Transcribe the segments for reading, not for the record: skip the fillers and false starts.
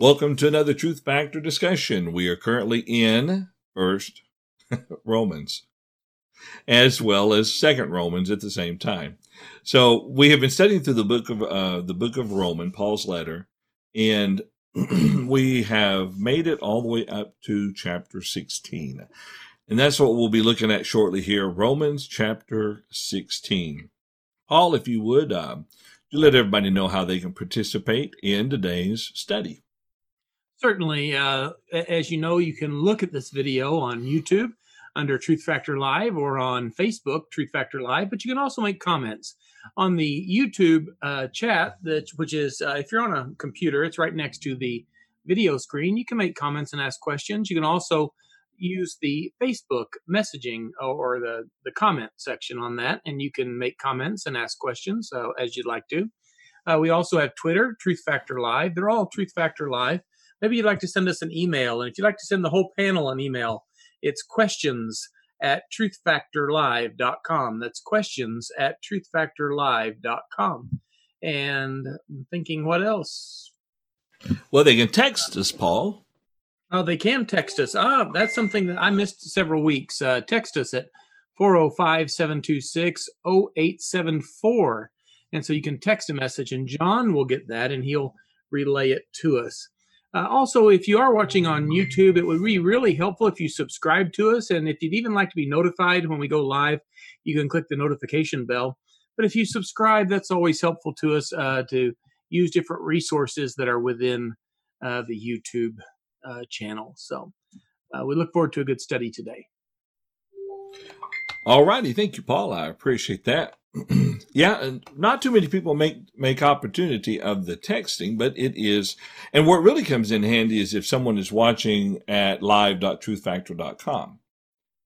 Welcome to another Truth Factor discussion. We are currently in First Romans, as well as Second Romans at the same time. So we have been studying through the book of Romans, Paul's letter, and we have made it all the way up to chapter 16. And that's what we'll be looking at shortly here, Romans chapter 16. Paul, if you would, let everybody know how they can participate in today's study. Certainly. As you know, you can look at this video on YouTube under Truth Factor Live or on Facebook, Truth Factor Live, but you can also make comments on the YouTube chat, which is, if you're on a computer, it's right next to the video screen. You can make comments and ask questions. You can also use the Facebook messaging or the comment section on that, and you can make comments and ask questions as you'd like to. We also have Twitter, Truth Factor Live. They're all Truth Factor Live. Maybe you'd like to send us an email, and if you'd like to send the whole panel an email, it's questions@truthfactorlive.com. That's questions@truthfactorlive.com. And I'm thinking, what else? Well, they can text us, Paul. Oh, they can text us. That's something that I missed several weeks. Text us at 405-726-0874. And so you can text a message, and John will get that, and he'll relay it to us. Also, if you are watching on YouTube, it would be really helpful if you subscribe to us. And if you'd even like to be notified when we go live, you can click the notification bell. But if you subscribe, that's always helpful to us to use different resources that are within the YouTube channel. So we look forward to a good study today. All righty. Thank you, Paul. I appreciate that. Yeah, and not too many people make opportunity of the texting, but it is, and what really comes in handy is if someone is watching at live.truthfactor.com.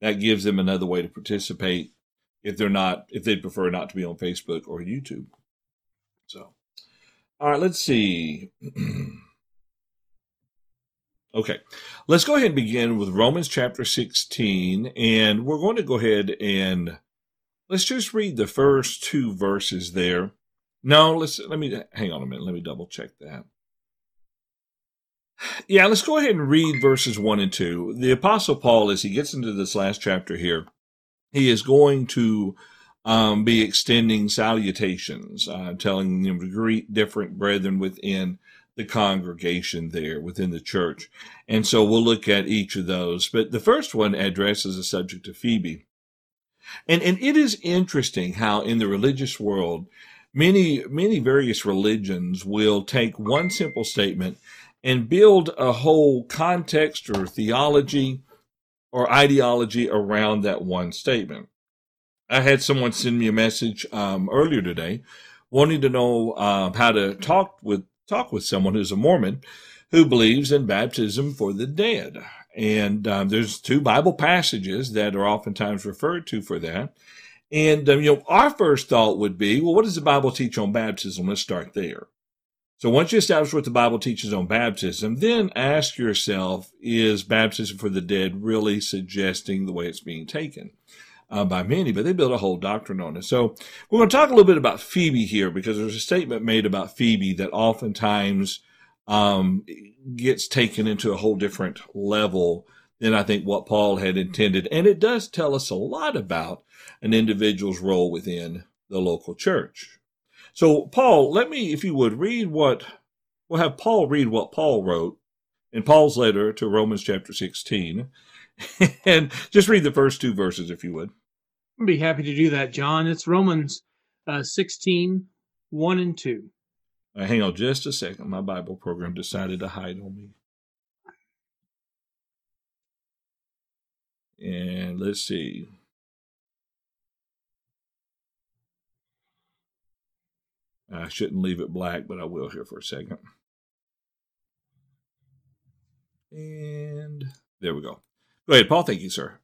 That gives them another way to participate if they prefer not to be on Facebook or YouTube. So, all right, let's see. Okay, let's go ahead and begin with Romans chapter 16, and we're going to go ahead and let's just read the first two verses there. No, let me hang on a minute. Let me double check that. Yeah, let's go ahead and read verses 1 and 2. The Apostle Paul, as he gets into this last chapter here, he is going to be extending salutations, telling them to greet different brethren within the congregation there, within the church. And so we'll look at each of those. But the first one addresses the subject of Phoebe. And it is interesting how in the religious world, many various religions will take one simple statement and build a whole context or theology or ideology around that one statement. I had someone send me a message earlier today wanting to know how to talk with someone who's a Mormon who believes in baptism for the dead. And there's two Bible passages that are oftentimes referred to for that. And our first thought would be, well, what does the Bible teach on baptism? Let's start there. So once you establish what the Bible teaches on baptism, then ask yourself, is baptism for the dead really suggesting the way it's being taken by many? But they build a whole doctrine on it. So we're going to talk a little bit about Phoebe here, because there's a statement made about Phoebe that oftentimes gets taken into a whole different level than I think what Paul had intended. And it does tell us a lot about an individual's role within the local church. So Paul, let me, if you would, we'll have Paul read what Paul wrote in Paul's letter to Romans chapter 16. And just read the first two verses, if you would. I'd be happy to do that, John. It's Romans 16, 1 and 2. Hang on just a second. My Bible program decided to hide on me. And let's see. I shouldn't leave it black, but I will here for a second. And there we go. Go ahead, Paul. Thank you, sir.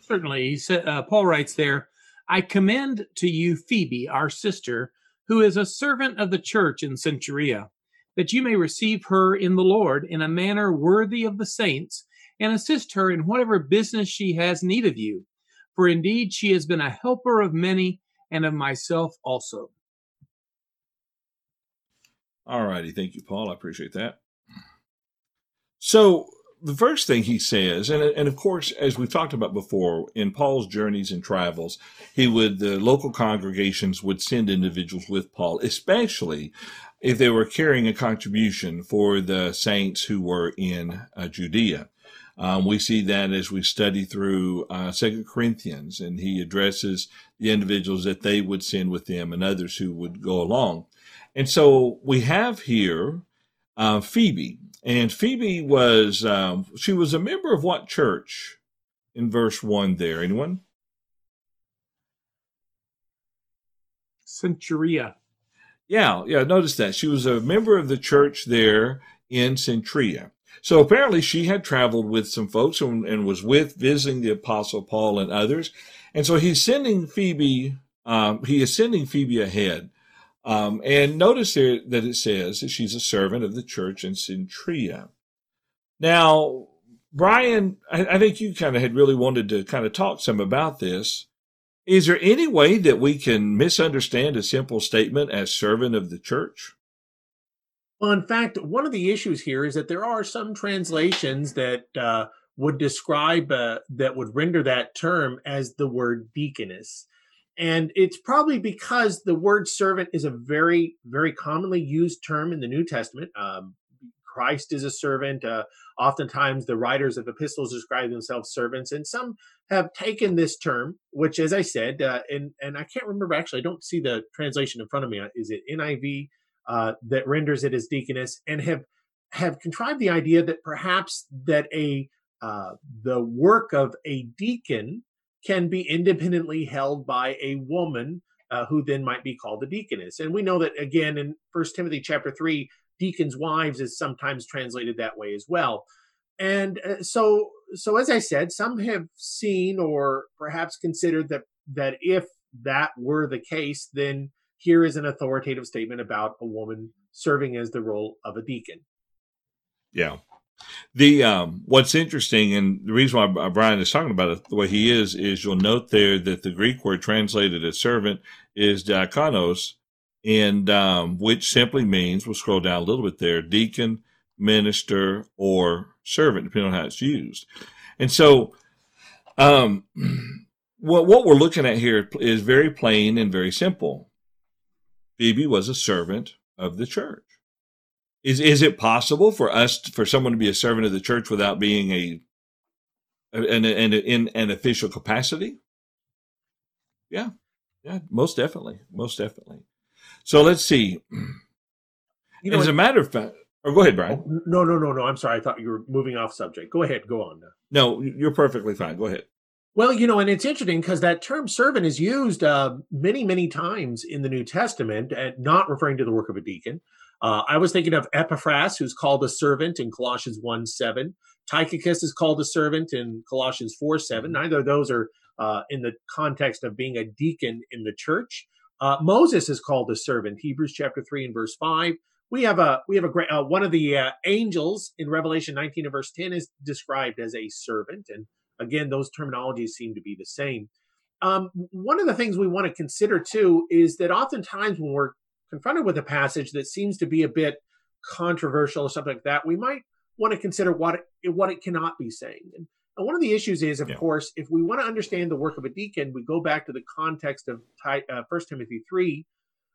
Certainly. He said, Paul writes there, I commend to you Phoebe, our sister, who is a servant of the church in Cenchrea, that you may receive her in the Lord in a manner worthy of the saints, and assist her in whatever business she has need of you. For indeed she has been a helper of many, and of myself also. All righty. Thank you, Paul. I appreciate that. So the first thing he says, and of course, as we've talked about before, in Paul's journeys and travels, the local congregations would send individuals with Paul, especially if they were carrying a contribution for the saints who were in Judea. We see that as we study through 2 Corinthians, and he addresses the individuals that they would send with them and others who would go along. And so we have here Phoebe. And Phoebe was, she was a member of what church in verse 1 there? Anyone? Cenchrea. Yeah, notice that. She was a member of the church there in Cenchrea. So apparently she had traveled with some folks and was visiting the Apostle Paul and others. And so he is sending Phoebe ahead. And notice there that it says that she's a servant of the church in Cenchrea. Now, Brian, I think you kind of had really wanted to kind of talk some about this. Is there any way that we can misunderstand a simple statement as servant of the church? Well, in fact, one of the issues here is that there are some translations that would describe, that would render that term as the word deaconess. And it's probably because the word servant is a very, very commonly used term in the New Testament. Christ is a servant. Oftentimes the writers of epistles describe themselves servants. And some have taken this term, which, as I said, and I can't remember, actually, I don't see the translation in front of me. Is it NIV? That renders it as deaconess, and have contrived the idea that perhaps that the work of a deacon can be independently held by a woman who then might be called a deaconess. And we know that, again, in 1 Timothy chapter 3, deacons' wives is sometimes translated that way as well. And so as I said, some have seen or perhaps considered that if that were the case, then here is an authoritative statement about a woman serving as the role of a deacon. Yeah. What's interesting, and the reason why Brian is talking about it the way he is you'll note there that the Greek word translated as servant is diakonos, and which simply means, we'll scroll down a little bit there, deacon, minister, or servant, depending on how it's used. And so, what we're looking at here is very plain and very simple. Phoebe was a servant of the church. Is it possible for someone to be a servant of the church without being in an official capacity? Yeah, most definitely. So let's see. As a matter of fact, or go ahead, Brian. No. I'm sorry. I thought you were moving off subject. Go ahead. Go on. No, you're perfectly fine. Go ahead. Well, and it's interesting because that term servant is used many, many times in the New Testament, not referring to the work of a deacon. I was thinking of Epaphras, who's called a servant in Colossians 1:7. Tychicus is called a servant in Colossians 4:7. Neither of those are in the context of being a deacon in the church. Moses is called a servant, Hebrews chapter 3 and verse 5. We have a great one of the angels in Revelation 19 and verse 10 is described as a servant, and again, those terminologies seem to be the same. One of the things we want to consider, too, is that oftentimes when we're confronted with a passage that seems to be a bit controversial or something like that, we might want to consider what it cannot be saying. And one of the issues is, of course, if we want to understand the work of a deacon, we go back to the context of 1 Timothy 3,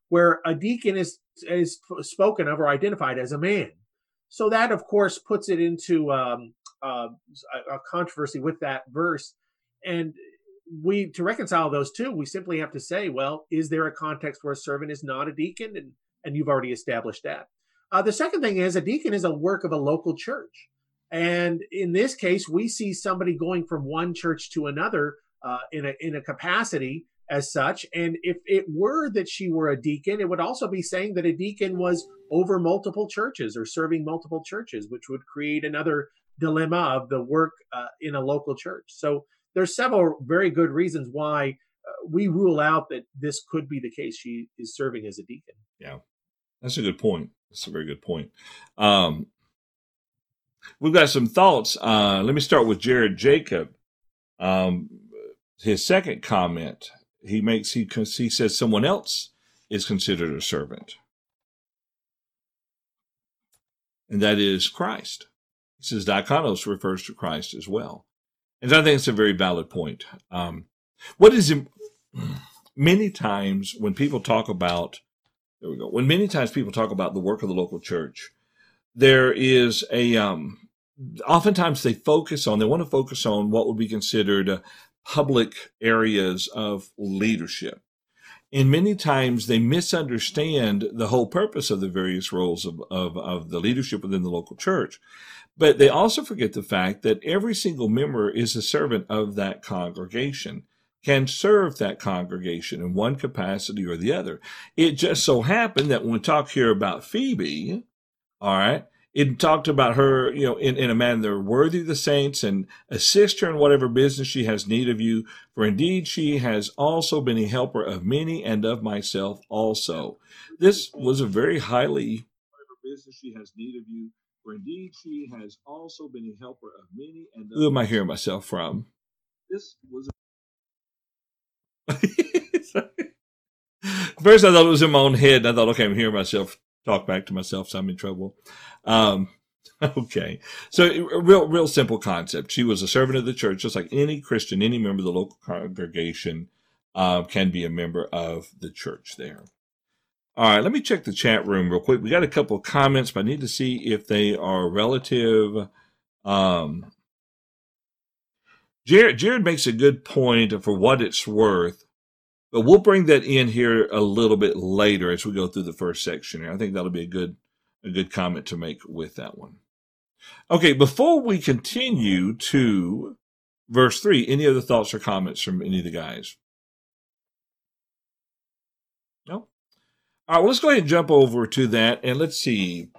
where a deacon is spoken of or identified as a man. So that, of course, puts it into a controversy with that verse, and to reconcile those two, we simply have to say, well, is there a context where a servant is not a deacon? And you've already established that. The second thing is, a deacon is a work of a local church, and in this case, we see somebody going from one church to another in a capacity as such. And if it were that she were a deacon, it would also be saying that a deacon was over multiple churches or serving multiple churches, which would create another dilemma of the work in a local church. So there's several very good reasons why we rule out that this could be the case. She is serving as a deacon. Yeah, that's a good point. That's a very good point. We've got some thoughts. Let me start with Jared Jacob. His second comment, he says someone else is considered a servant, and that is Christ. He says diakonos refers to Christ as well. And so I think it's a very valid point. Many times people talk about the work of the local church, there is a, oftentimes they want to focus on what would be considered public areas of leadership. And many times they misunderstand the whole purpose of the various roles of the leadership within the local church. But they also forget the fact that every single member is a servant of that congregation, can serve that congregation in one capacity or the other. It just so happened that when we talk here about Phoebe, all right, it talked about her, in a manner worthy of the saints, and assist her in whatever business she has need of you. For indeed, she has also been a helper of many and of myself also. Who am I hearing myself from? First, I thought it was in my own head. I thought, okay, I'm hearing myself talk back to myself, so I'm in trouble. Okay. So real simple concept. She was a servant of the church, just like any Christian, any member of the local congregation can be a member of the church there. All right, let me check the chat room real quick. We got a couple of comments, but I need to see if they are relative. Jared makes a good point for what it's worth, but we'll bring that in here a little bit later as we go through the first section here. I think that'll be a good comment to make with that one. Okay, before we continue to verse 3, any other thoughts or comments from any of the guys? No? All right, well, let's go ahead and jump over to that, and let's see.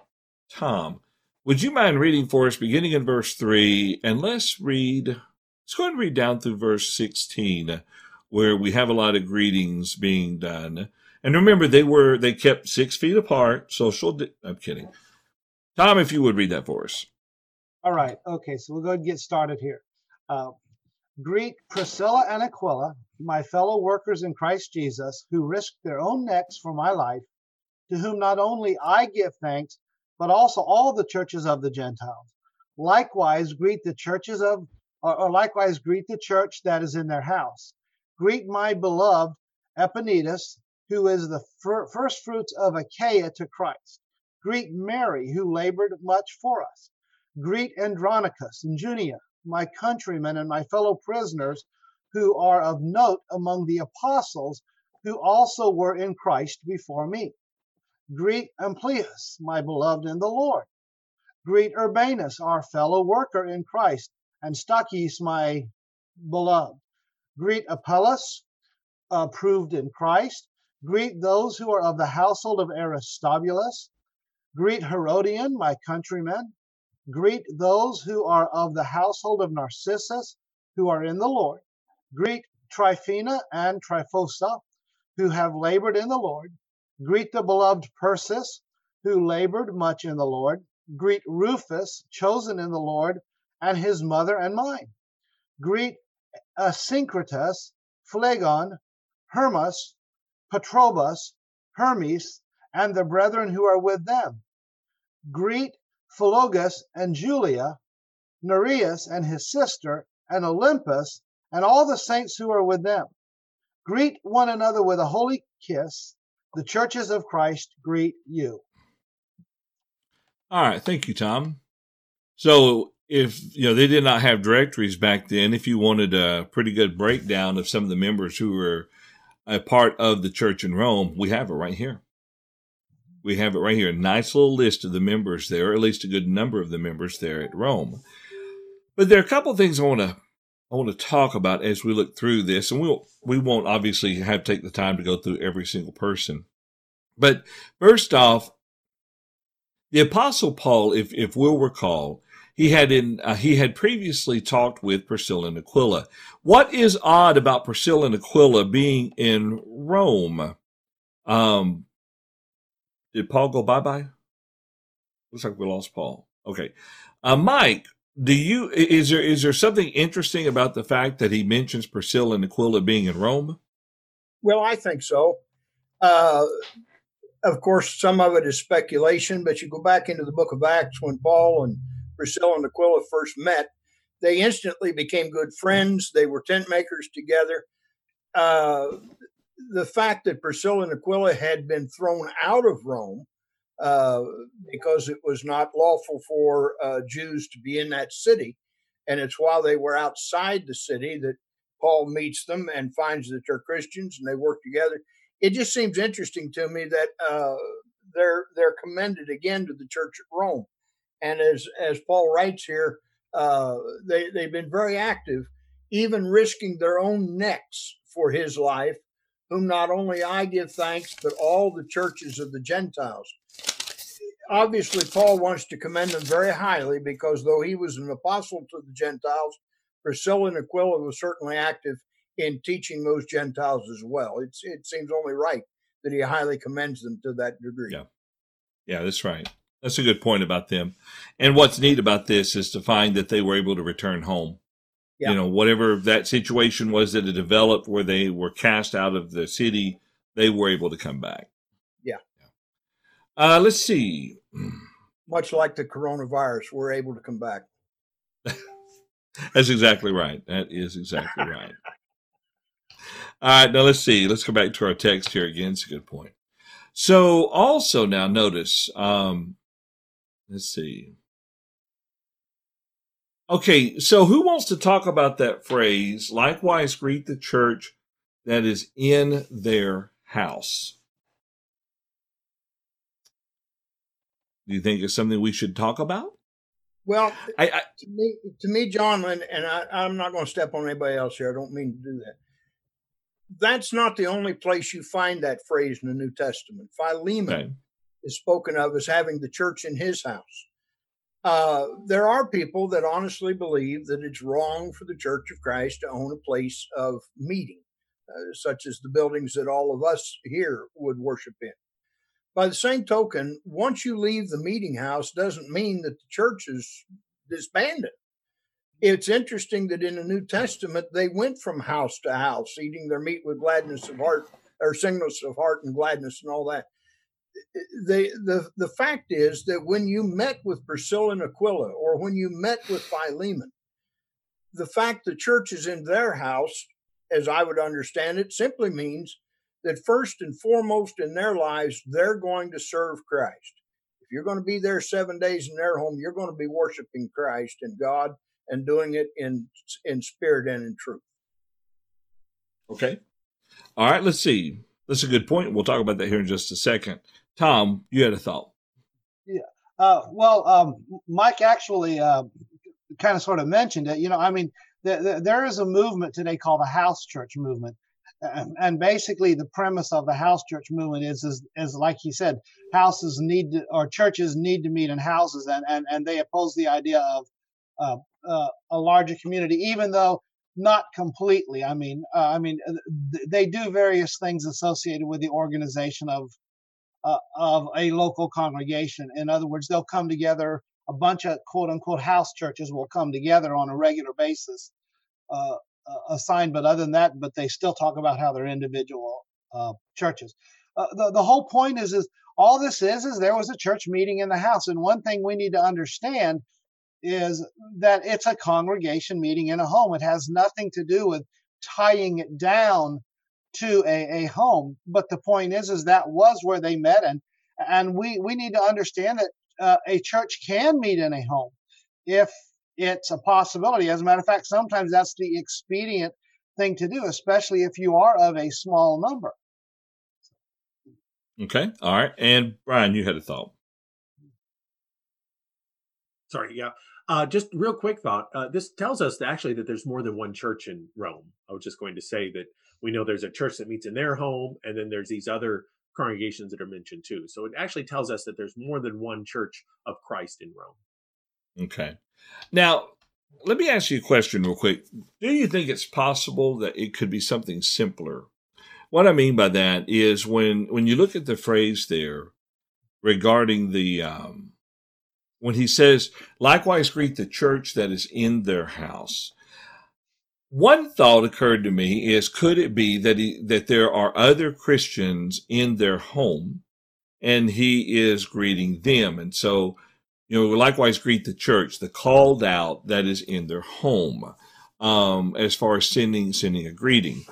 Tom, would you mind reading for us beginning in verse 3, and let's go ahead and read down through verse 16, where we have a lot of greetings being done. And remember, they kept 6 feet apart. I'm kidding. Tom, if you would read that for us. All right. Okay, so we'll go ahead and get started here. Greet Priscilla and Aquila, my fellow workers in Christ Jesus, who risked their own necks for my life, to whom not only I give thanks, but also all the churches of the Gentiles. Likewise, greet the church that is in their house. Greet my beloved Epaphras, who is the first fruits of Achaia to Christ. Greet Mary, who labored much for us. Greet Andronicus and Junia, my countrymen and my fellow prisoners, who are of note among the apostles, who also were in Christ before me. Greet Amplius, my beloved in the Lord. Greet Urbanus, our fellow worker in Christ, and Stachys, my beloved. Greet Apelles, approved in Christ. Greet those who are of the household of Aristobulus. Greet Herodian, my countryman. Greet those who are of the household of Narcissus, who are in the Lord. Greet Tryphena and Tryphosa, who have labored in the Lord. Greet the beloved Persis, who labored much in the Lord. Greet Rufus, chosen in the Lord, and his mother and mine. Greet Asyncritus, Phlegon, Hermas, Patrobas, Hermes, and the brethren who are with them. Greet Philogus and Julia, Nereus and his sister, and Olympus, and all the saints who are with them. Greet one another with a holy kiss. The churches of Christ greet you. All right, thank you, Tom. So, if they did not have directories back then, if you wanted a pretty good breakdown of some of the members who were a part of the church in Rome, we have it right here. A nice little list of the members there, or at least a good number of the members there at Rome. But there are a couple of things I want to talk about as we look through this, and we won't obviously have to take the time to go through every single person. But first off, the Apostle Paul, if we'll recall, he had previously talked with Priscilla and Aquila. What is odd about Priscilla and Aquila being in Rome? Did Paul go bye-bye? Looks like we lost Paul. Okay. Mike, is there something interesting about the fact that he mentions Priscilla and Aquila being in Rome? Well, I think so. Of course, some of it is speculation, but you go back into the book of Acts when Paul and Priscilla and Aquila first met, they instantly became good friends. They were tent makers together. The fact that Priscilla and Aquila had been thrown out of Rome because it was not lawful for Jews to be in that city, and it's while they were outside the city that Paul meets them and finds that they're Christians and they work together. It just seems interesting to me that they're commended again to the church at Rome. And as Paul writes here, they've been very active, even risking their own necks for his life, whom not only I give thanks, but all the churches of the Gentiles. Obviously, Paul wants to commend them very highly because though he was an apostle to the Gentiles, Priscilla and Aquila was certainly active in teaching those Gentiles as well. It seems only right that he highly commends them to that degree. Yeah, that's right. That's a good point about them. And what's neat about this is to find that they were able to return home. Yeah. You know, whatever that situation was that it developed where they were cast out of the city, they were able to come back. Yeah. Let's see. Much like the coronavirus, we're able to come back. That's exactly right. That is exactly right. All right, now let's see. Let's go back to our text here again. It's a good point. So also now notice, let's see. Okay, so who wants to talk about that phrase, likewise greet the church that is in their house? Do you think it's something we should talk about? Well, to me, John, and I'm not going to step on anybody else here. I don't mean to do that. That's not the only place you find that phrase in the New Testament. Philemon is spoken of as having the church in his house. There are people that honestly believe that it's wrong for the Church of Christ to own a place of meeting, such as the buildings that all of us here would worship in. By the same token, once you leave the meeting house doesn't mean that the church is disbanded. It's interesting that in the New Testament, they went from house to house, eating their meat with gladness of heart, or singleness of heart and gladness and all that. The fact is that when you met with Priscilla and Aquila, or when you met with Philemon, the fact the church is in their house, as I would understand it, simply means that first and foremost in their lives, they're going to serve Christ. If you're going to be there 7 days in their home, you're going to be worshiping Christ and God and doing it in spirit and in truth. Okay. All right, let's see. That's a good point. We'll talk about that here in just a second. Tom, you had a thought. Yeah. Mike actually kind of sort of mentioned it. You know, I mean, there is a movement today called the house church movement. And basically, the premise of the house church movement is like he said, houses need to, or churches need to meet in houses, and they oppose the idea of a larger community, even though not completely. I mean, they do various things associated with the organization of a local congregation. In other words, they'll come together. A bunch of quote unquote house churches will come together on a regular basis. Assigned, but other than that, but they still talk about how they're individual churches. The whole point is all this is there was a church meeting in the house. And one thing we need to understand is that it's a congregation meeting in a home. It has nothing to do with tying it down to a home. But the point is that was where they met. And we need to understand that a church can meet in a home if it's a possibility. As a matter of fact, sometimes that's the expedient thing to do, especially if you are of a small number. Okay. All right. And Brian, you had a thought. Sorry. Yeah. Just real quick thought. This tells us that there's more than one church in Rome. I was just going to say that we know there's a church that meets in their home, and then there's these other congregations that are mentioned too. So it actually tells us that there's more than one church of Christ in Rome. Okay. Now, let me ask you a question real quick. Do you think it's possible that it could be something simpler? What I mean by that is when you look at the phrase there regarding the, when he says, likewise greet the church that is in their house. One thought occurred to me is, could it be that that there are other Christians in their home and he is greeting them? And so we likewise greet the church, the called out that is in their home, as far as sending a greeting.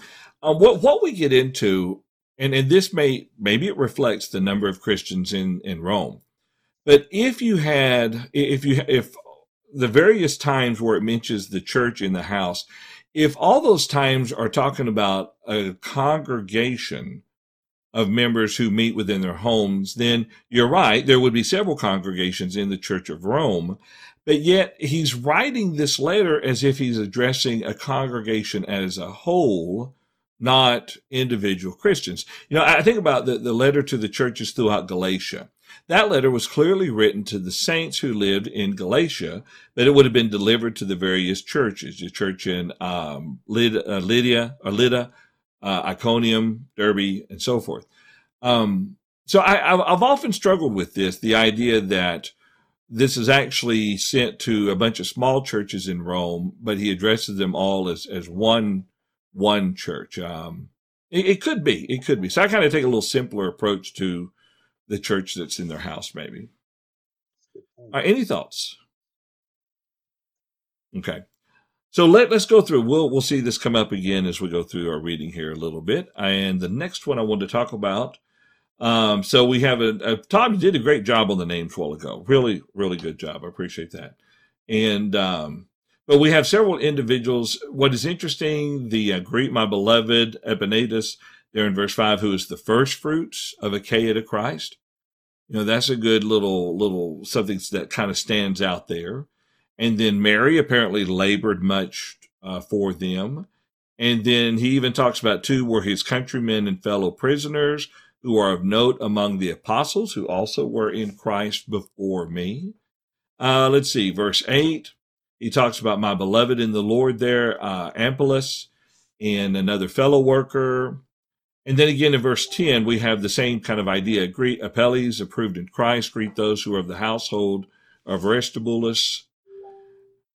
What we get into, and this maybe it reflects the number of Christians in Rome, but if the various times where it mentions the church in the house, if all those times are talking about a congregation of members who meet within their homes, then you're right, there would be several congregations in the Church of Rome, but yet he's writing this letter as if he's addressing a congregation as a whole, not individual Christians. I think about the letter to the churches throughout Galatia. That letter was clearly written to the saints who lived in Galatia, but it would have been delivered to the various churches, the church in Lydda, Iconium, Derbe, and so forth. So I've often struggled with this, the idea that this is actually sent to a bunch of small churches in Rome, but he addresses them all as one church. It could be. So I kind of take a little simpler approach to the church that's in their house, maybe. Any thoughts? Okay. So let's go through. We'll see this come up again as we go through our reading here a little bit. And the next one I wanted to talk about. So we have Tom did a great job on the names a while ago. Really, really good job. I appreciate that. And, but we have several individuals. What is interesting, the greet my beloved Epaenetus there in verse 5, who is the first fruits of Achaia to Christ. That's a good little something that kind of stands out there. And then Mary apparently labored much for them. And then he even talks about two were his countrymen and fellow prisoners who are of note among the apostles who also were in Christ before me. Let's see, verse 8. He talks about my beloved in the Lord there, Amplius, and another fellow worker. And then again in verse 10, we have the same kind of idea. Greet Apelles, approved in Christ. Greet those who are of the household of Aristobulus.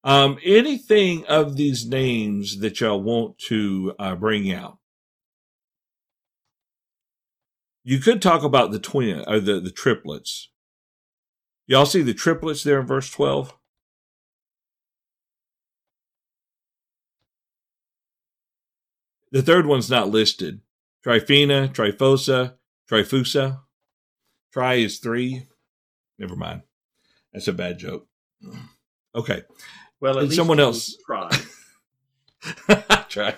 Anything of these names that y'all want to bring out? You could talk about the twin or the triplets. Y'all see the triplets there in verse 12? The third one's not listed. Tryphena, Tryphosa, Tryphosa. Try is 3. Never mind. That's a bad joke. Okay. Well, at least someone else try. Try.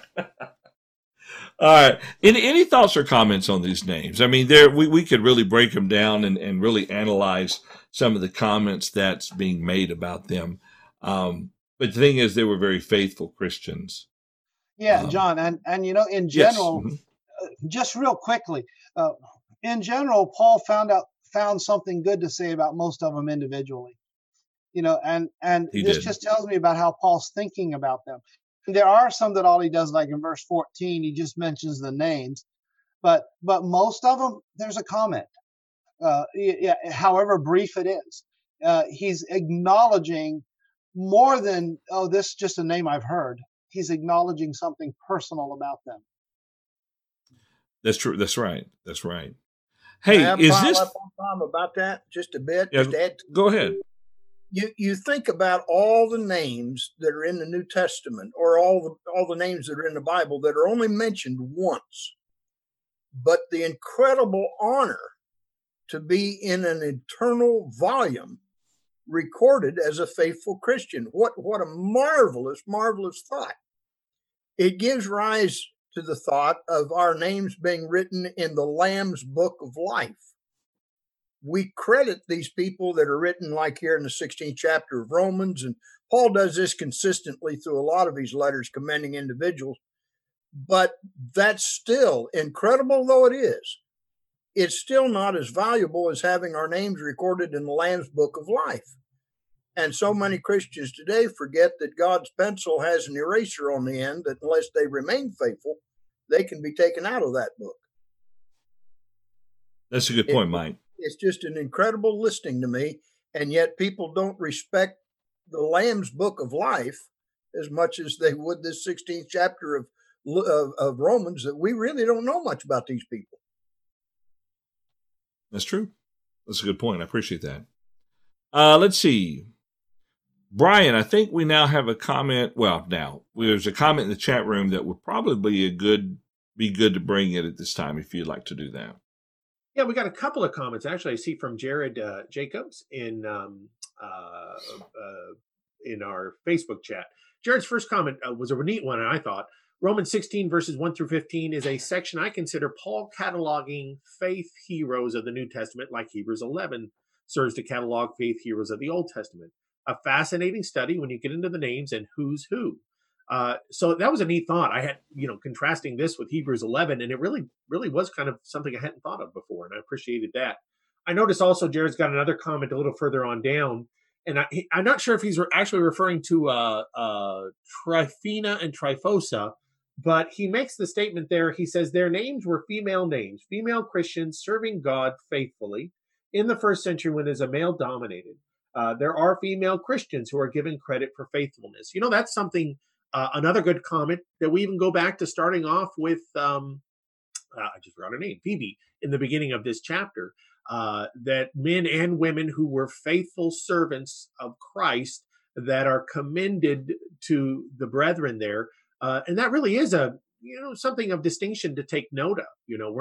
All right. Any thoughts or comments on these names? I mean, we could really break them down and really analyze some of the comments that's being made about them. But the thing is, they were very faithful Christians. Yeah, John, and in general. Yes. Just real quickly, in general, Paul found something good to say about most of them individually, and this just tells me about how Paul's thinking about them. And there are some that all he does, like in verse 14, he just mentions the names, but most of them, there's a comment, however brief it is. He's acknowledging more than, oh, this is just a name I've heard. He's acknowledging something personal about them. That's true. That's right. Hey, is this up on Tom about that just a bit? Yeah, go ahead. You think about all the names that are in the New Testament, or all the names that are in the Bible that are only mentioned once, but the incredible honor to be in an eternal volume recorded as a faithful Christian. What a marvelous thought! It gives rise to the thought of our names being written in the Lamb's Book of Life. We credit these people that are written, like here in the 16th chapter of Romans, and Paul does this consistently through a lot of his letters, commending individuals, but that's still, incredible though it is, it's still not as valuable as having our names recorded in the Lamb's Book of Life. And so many Christians today forget that God's pencil has an eraser on the end, that unless they remain faithful, they can be taken out of that book. That's a good point, Mike. It's just an incredible listing to me, and yet people don't respect the Lamb's Book of Life as much as they would this 16th chapter of Romans, that we really don't know much about these people. That's true. That's a good point. I appreciate that. Let's see. Brian, I think we now have a comment. Well, now there's a comment in the chat room that would probably be good to bring in at this time if you'd like to do that. Yeah, we got a couple of comments actually. I see from Jared Jacobs in our Facebook chat. Jared's first comment was a neat one, and I thought Romans 16 verses 1 through 15 is a section I consider Paul cataloging faith heroes of the New Testament, like Hebrews 11 serves to catalog faith heroes of the Old Testament. A fascinating study when you get into the names and who's who. So that was a neat thought. I had, contrasting this with Hebrews 11, and it really was kind of something I hadn't thought of before, and I appreciated that. I noticed also Jared's got another comment a little further on down, and I'm not sure if he's actually referring to Tryphena and Tryphosa, but he makes the statement there. He says their names were female names, female Christians serving God faithfully in the first century when it is a male dominated. There are female Christians who are given credit for faithfulness. That's something, another good comment that we even go back to starting off with, I just forgot her name, Phoebe, in the beginning of this chapter, that men and women who were faithful servants of Christ that are commended to the brethren there. And that really is a, something of distinction to take note of.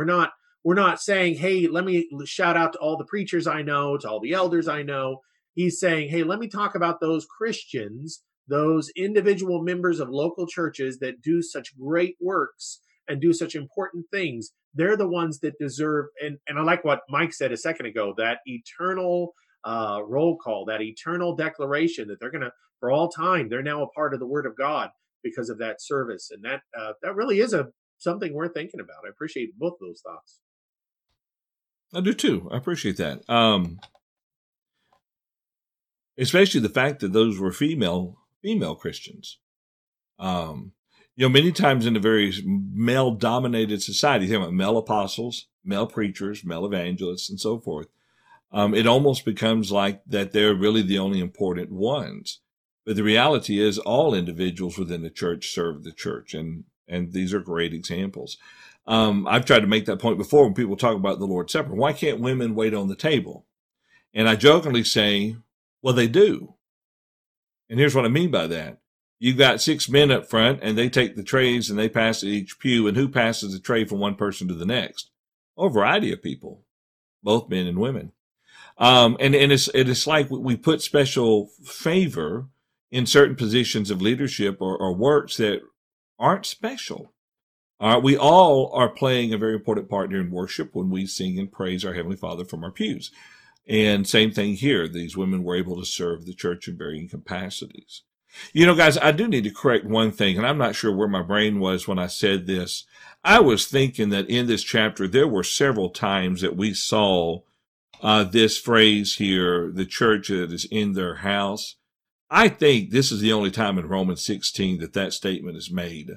We're not saying, hey, let me shout out to all the preachers I know, to all the elders I know. He's saying, hey, let me talk about those Christians, those individual members of local churches that do such great works and do such important things. They're the ones that deserve, and I like what Mike said a second ago, that eternal roll call, that eternal declaration that they're going to, for all time, they're now a part of the Word of God because of that service. And that really is something worth thinking about. I appreciate both of those thoughts. I do too. I appreciate that. Especially the fact that those were female Christians. Many times in the very male-dominated society, you have male apostles, male preachers, male evangelists, and so forth. It almost becomes like that they're really the only important ones. But the reality is all individuals within the church serve the church, and these are great examples. I've tried to make that point before when people talk about the Lord's Supper. Why can't women wait on the table? And I jokingly say, well, they do. And here's what I mean by that. You've got 6 men up front, and they take the trays, and they pass to each pew, and who passes the tray from one person to the next? A variety of people, both men and women. And it's like we put special favor in certain positions of leadership or works that aren't special. We all are playing a very important part during worship when we sing and praise our Heavenly Father from our pews. And same thing here. These women were able to serve the church in varying capacities. Guys, I do need to correct one thing, and I'm not sure where my brain was when I said this. I was thinking that in this chapter, there were several times that we saw this phrase here, the church that is in their house. I think this is the only time in Romans 16 that statement is made.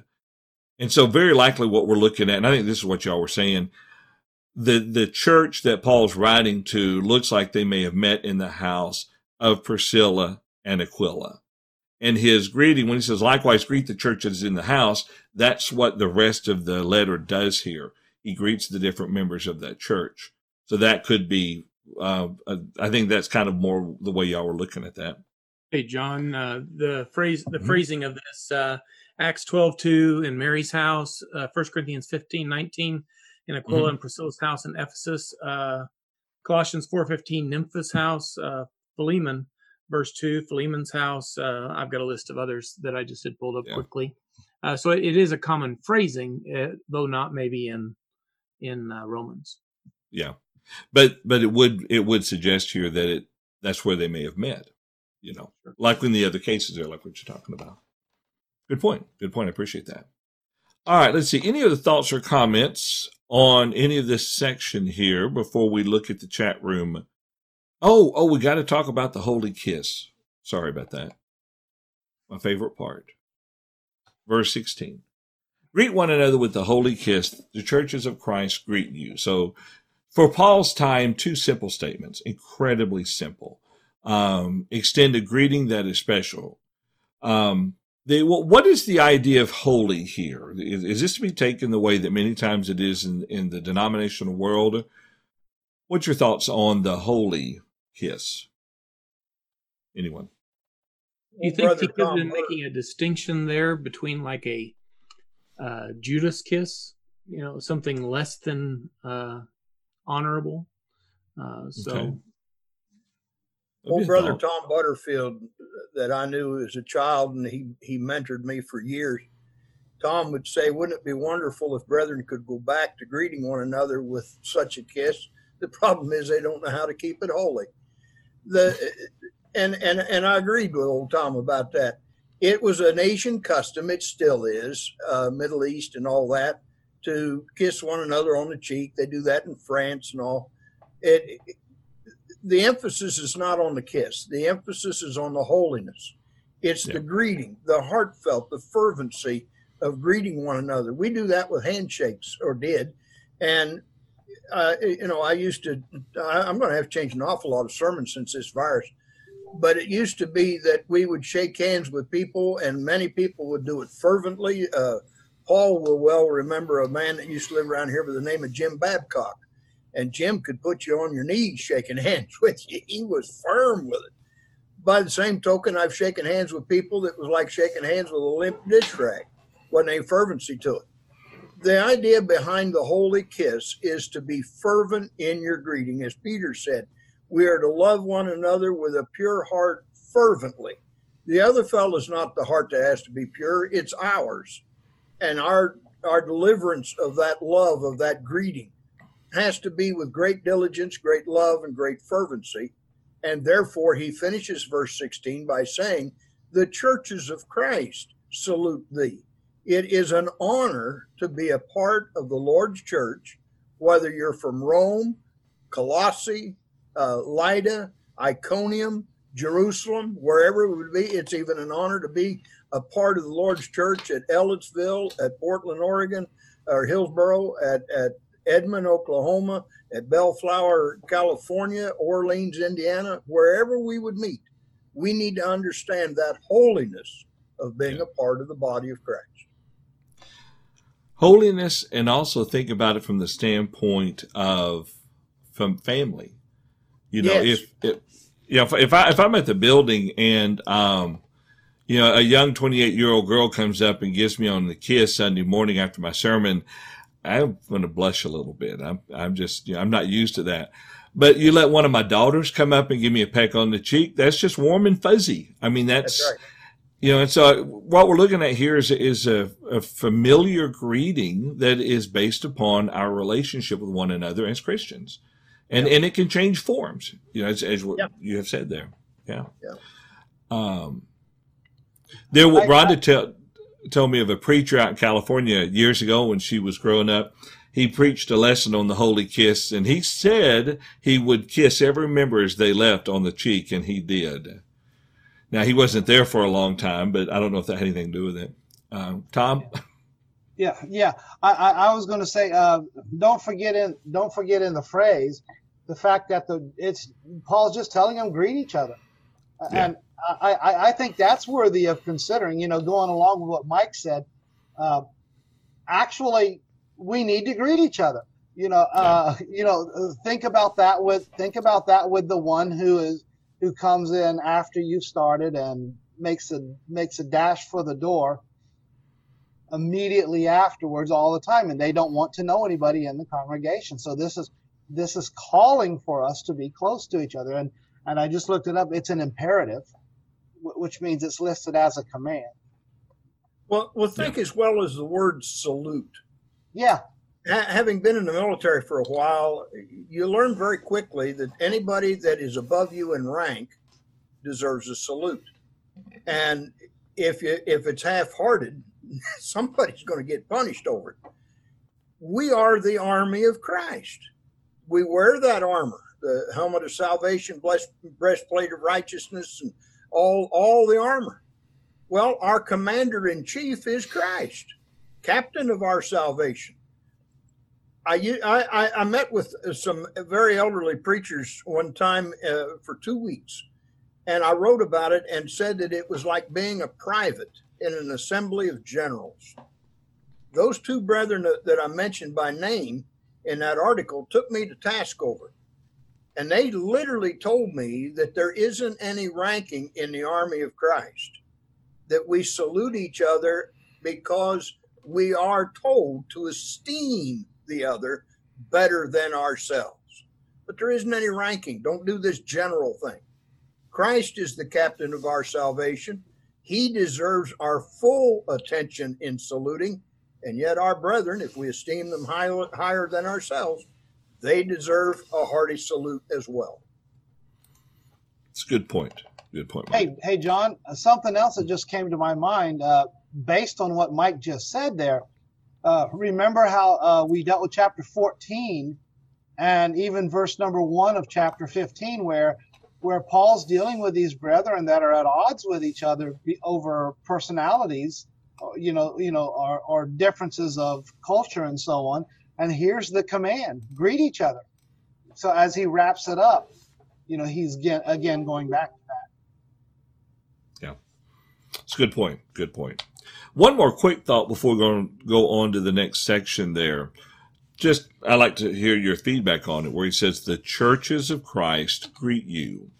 And so very likely what we're looking at, and I think this is what y'all were saying, The church that Paul's writing to looks like they may have met in the house of Priscilla and Aquila. And his greeting, when he says, likewise, greet the church that is in the house, that's what the rest of the letter does here. He greets the different members of that church. So that could be, I think that's kind of more the way y'all were looking at that. Hey, John, the phrasing of this, Acts 12:2 in Mary's house, 1 Corinthians 15:19. In Aquila and Priscilla's house in Ephesus, Colossians 4:15, Nympha's house, Philemon, verse 2, Philemon's house. I've got a list of others that I just had pulled up quickly. So it is a common phrasing, though not maybe in Romans. Yeah, but it would suggest here that that's where they may have met. Sure. Like in the other cases there, like what you're talking about. Good point. I appreciate that. All right, let's see. Any other thoughts or comments on any of this section here before we look at the chat room? Oh, we got to talk about the holy kiss. Sorry about that. My favorite part. Verse 16. Greet one another with the holy kiss. The churches of Christ greet you. So for Paul's time, 2 simple statements, incredibly simple. Extend a greeting that is special. What is the idea of holy here? Is this to be taken the way that many times it is in the denominational world? What's your thoughts on the holy kiss? anyone. You think he could have been making a distinction there between like a Judas kiss, you know, something less than honorable? So, okay. Old brother Tom Butterfield that I knew as a child, and he mentored me for years. Tom would say, wouldn't it be wonderful if brethren could go back to greeting one another with such a kiss? The problem is they don't know how to keep it holy. And I agreed with old Tom about that. It was an Asian custom, it still is, Middle East and all that, to kiss one another on the cheek. They do that in France and all. The emphasis is not on the kiss. The emphasis is on the holiness. It's the greeting, the heartfelt, the fervency of greeting one another. We do that with handshakes, or did. And, you know, I used to, I'm going to have to change an awful lot of sermons since this virus, but it used to be that we would shake hands with people, and many people would do it fervently. Paul will well remember a man that used to live around here by the name of Jim Babcock. And Jim could put you on your knees shaking hands with you. He was firm with it. By the same token, I've shaken hands with people that was like shaking hands with a limp dish rag. Wasn't any fervency to it. The idea behind the holy kiss is to be fervent in your greeting. As Peter said, we are to love one another with a pure heart fervently. The other fellow's not the heart that has to be pure. It's ours. And our deliverance of that love, of that greeting, has to be with great diligence, great love, and great fervency. And therefore, he finishes verse 16 by saying, the churches of Christ salute thee. It is an honor to be a part of the Lord's church, whether you're from Rome, Colossae, Lydda, Iconium, Jerusalem, wherever it would be. It's even an honor to be a part of the Lord's church at Ellettsville, at Portland, Oregon, or Hillsboro, at Edmond, Oklahoma, at Bellflower, California, Orleans, Indiana, wherever we would meet. We need to understand that holiness of being a part of the body of Christ. Holiness, and also think about it from the standpoint of from family. You know, if I'm at the building and you know, a young 28-year-old girl comes up and gives me on the kiss Sunday morning after my sermon, I'm going to blush a little bit. I'm just, you know, I'm not used to that. But you let one of my daughters come up and give me a peck on the cheek. That's just warm and fuzzy. I mean, that's right. You know, and so what we're looking at here is a familiar greeting that is based upon our relationship with one another as Christians. And it can change forms, you know, as what you have said there. Yeah. Rhonda told me of a preacher out in California years ago when she was growing up. He preached a lesson on the holy kiss, and he said he would kiss every member as they left on the cheek, and he did. Now, he wasn't there for a long time, but I don't know if that had anything to do with it. Tom? Yeah. I was going to say, don't forget in the phrase the fact that Paul's just telling them greet each other. Yeah. And I think that's worthy of considering, you know, going along with what Mike said. Actually, we need to greet each other. You know, think about that with the one who comes in after you've started and makes a dash for the door immediately afterwards all the time, and they don't want to know anybody in the congregation. So this is calling for us to be close to each other, and I just looked it up. It's an imperative, which means it's listed as a command. Well, think as well as the word salute. Yeah. Having been in the military for a while, you learn very quickly that anybody that is above you in rank deserves a salute. And if it's half-hearted, somebody's going to get punished over it. We are the army of Christ. We wear that armor. The helmet of salvation, breastplate of righteousness, and all the armor. Well, our commander-in-chief is Christ, captain of our salvation. I met with some very elderly preachers one time for 2 weeks, and I wrote about it and said that it was like being a private in an assembly of generals. Those two brethren that I mentioned by name in that article took me to task over it. And they literally told me that there isn't any ranking in the army of Christ, that we salute each other because we are told to esteem the other better than ourselves. But there isn't any ranking. Don't do this general thing. Christ is the captain of our salvation. He deserves our full attention in saluting. And yet our brethren, if we esteem them higher than ourselves, they deserve a hearty salute as well. It's a good point. Good point, Mike. Hey, John, something else that just came to my mind based on what Mike just said there. Remember how we dealt with chapter 14 and even verse number 1 of chapter 15 where Paul's dealing with these brethren that are at odds with each other over personalities, or differences of culture and so on. And here's the command, greet each other. So as he wraps it up, he's again going back to that. Yeah, it's a good point. Good point. One more quick thought before we're going to go on to the next section there. Just, I like to hear your feedback on it, where he says, the churches of Christ greet you.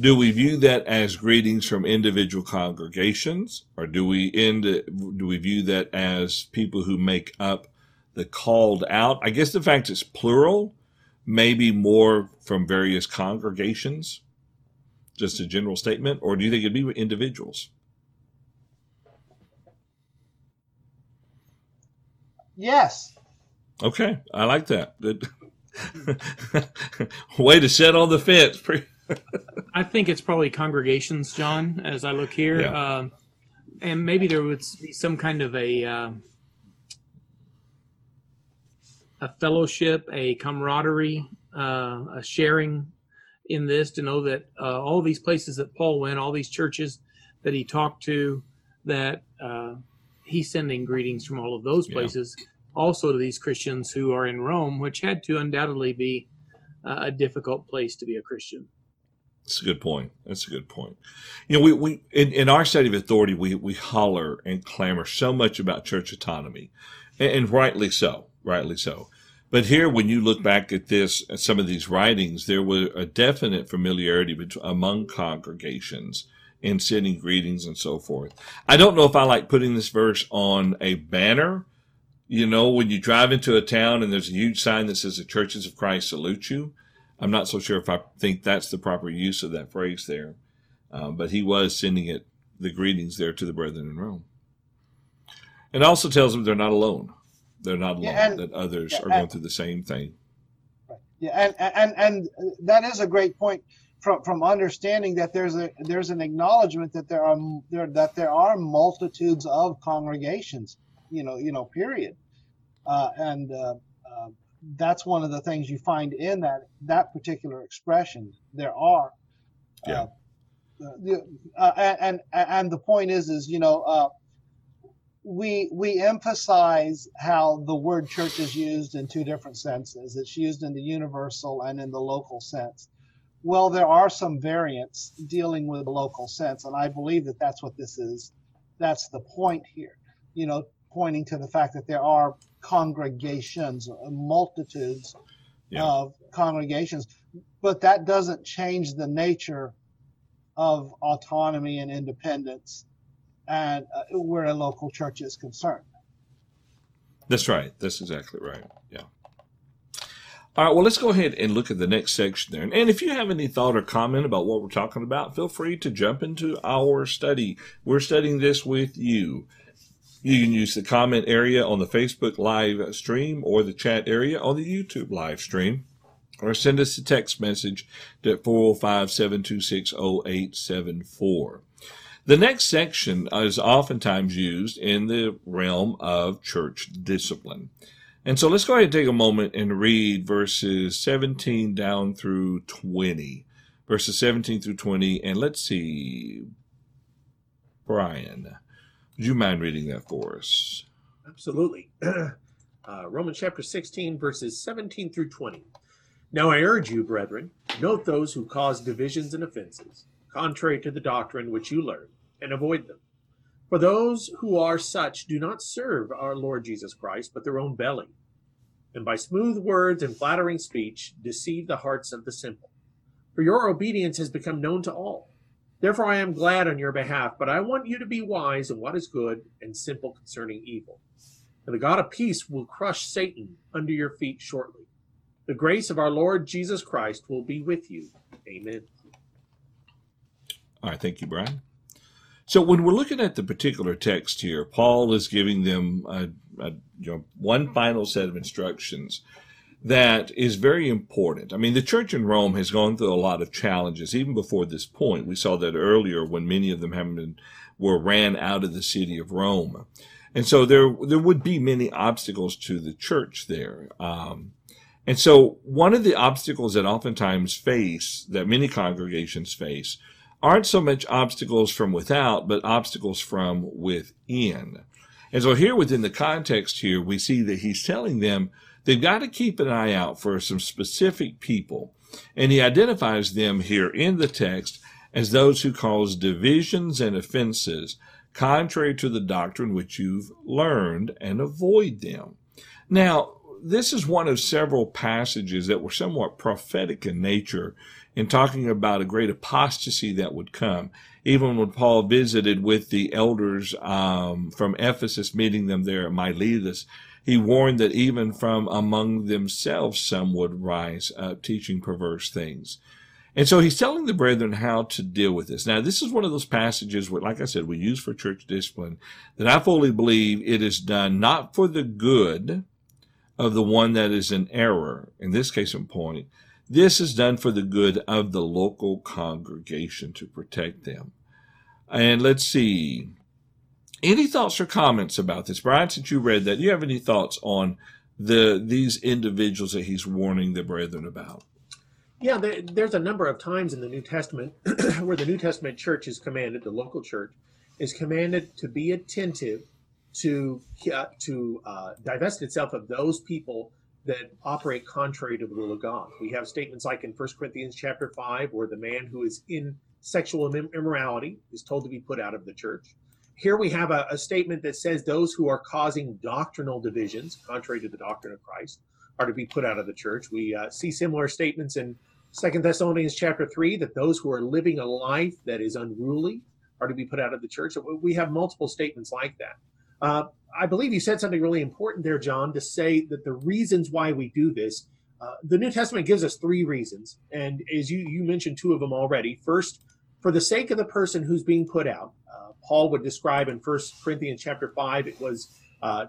Do we view that as greetings from individual congregations, or do we view that as people who make up the called out? I guess the fact it's plural, maybe more from various congregations, just a general statement, or do you think it'd be individuals? Yes. Okay, I like that. Way to sit on the fence. I think it's probably congregations, John, as I look here. Yeah. And maybe there would be some kind of a fellowship, a camaraderie, a sharing in this, to know that all these places that Paul went, all these churches that he talked to, that he's sending greetings from all of those places, also to these Christians who are in Rome, which had to undoubtedly be a difficult place to be a Christian. That's a good point. That's a good point. We in our study of authority, we holler and clamor so much about church autonomy, and rightly so. Rightly so. But here, when you look back at this, at some of these writings, there was a definite familiarity among congregations in sending greetings and so forth. I don't know if I like putting this verse on a banner. When you drive into a town and there's a huge sign that says the churches of Christ salute you. I'm not so sure if I think that's the proper use of that phrase there. But he was sending the greetings there to the brethren in Rome. And also tells them they're not alone. They're not alone, that others are going through the same thing. Right. Yeah, and that is a great point from understanding that there's an acknowledgement that there are multitudes of congregations. Period. And that's one of the things you find in that particular expression. There are. And the point is we emphasize how the word church is used in two different senses. It's used in the universal and in the local sense. Well, there are some variants dealing with the local sense, and I believe that that's what this is. That's the point here, pointing to the fact that there are congregations, multitudes of congregations, but that doesn't change the nature of autonomy and independence and where a local church is concerned. That's right. That's exactly right. Yeah. All right. Well, let's go ahead and look at the next section there. And if you have any thought or comment about what we're talking about, feel free to jump into our study. We're studying this with you. You can use the comment area on the Facebook live stream or the chat area on the YouTube live stream, or send us a text message at 405-726-0874. The next section is oftentimes used in the realm of church discipline. And so let's go ahead and take a moment and read verses 17 down through 20. Verses 17 through 20, and let's see, Brian, would you mind reading that for us? Absolutely. Romans chapter 16, verses 17 through 20. Now I urge you, brethren, note those who cause divisions and offenses, contrary to the doctrine which you learned, and avoid them. For those who are such do not serve our Lord Jesus Christ, but their own belly. and by smooth words and flattering speech deceive the hearts of the simple. For your obedience has become known to all. Therefore I am glad on your behalf, but I want you to be wise in what is good and simple concerning evil. And the God of peace will crush Satan under your feet shortly. The grace of our Lord Jesus Christ will be with you. Amen. All right, thank you, Brian. So when we're looking at the particular text here, Paul is giving them one final set of instructions that is very important. I mean, the church in Rome has gone through a lot of challenges, even before this point. We saw that earlier when many of them were ran out of the city of Rome. And so there would be many obstacles to the church there. And so one of the obstacles that many congregations face, aren't so much obstacles from without, but obstacles from within. And so here within the context here, we see that he's telling them they've got to keep an eye out for some specific people. And he identifies them here in the text as those who cause divisions and offenses contrary to the doctrine which you've learned, and avoid them. Now, this is one of several passages that were somewhat prophetic in nature in talking about a great apostasy that would come. Even when Paul visited with the elders from Ephesus, meeting them there at Miletus, he warned that even from among themselves some would rise up, teaching perverse things. And so he's telling the brethren how to deal with this. Now, this is one of those passages, where, like I said, we use for church discipline, that I fully believe it is done not for the good of the one that is in error. In this case in point, this is done for the good of the local congregation to protect them. And let's see. Any thoughts or comments about this? Brian, since you read that, do you have any thoughts on these individuals that he's warning the brethren about? Yeah, there's a number of times in the New Testament where the New Testament church is commanded, the local church, is commanded to be attentive to divest itself of those people that operate contrary to the will of God. We have statements like in 1 Corinthians chapter 5, where the man who is in sexual immorality is told to be put out of the church. Here we have a statement that says those who are causing doctrinal divisions, contrary to the doctrine of Christ, are to be put out of the church. We see similar statements in 2 Thessalonians chapter 3, that those who are living a life that is unruly are to be put out of the church. So we have multiple statements like that. I believe you said something really important there, John, to say that the reasons why we do this, the New Testament gives us three reasons. And as you mentioned two of them already. First, for the sake of the person who's being put out, Paul would describe in 1 Corinthians chapter 5, it was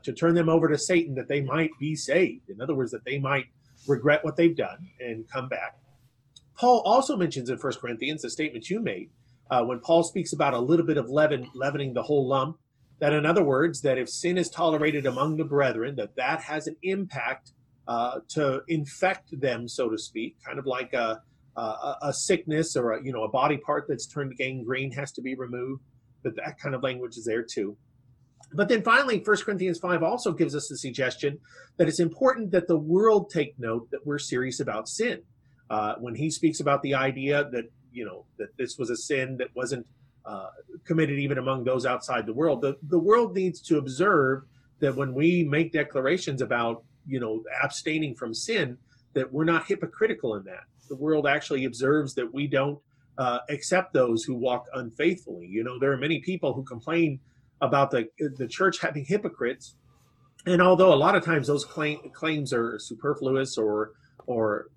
to turn them over to Satan that they might be saved. In other words, that they might regret what they've done and come back. Paul also mentions in 1 Corinthians, the statement you made, when Paul speaks about a little bit of leaven, leavening the whole lump, that in other words, that if sin is tolerated among the brethren, that has an impact to infect them, so to speak, kind of like a sickness or a body part that's turned gangrene has to be removed, that kind of language is there too. But then finally, 1 Corinthians 5 also gives us the suggestion that it's important that the world take note that we're serious about sin. When he speaks about the idea that, that this was a sin that wasn't committed even among those outside the world. The world needs to observe that when we make declarations about, abstaining from sin, that we're not hypocritical in that. The world actually observes that we don't accept those who walk unfaithfully. There are many people who complain about the church having hypocrites. And although a lot of times those claims are superfluous or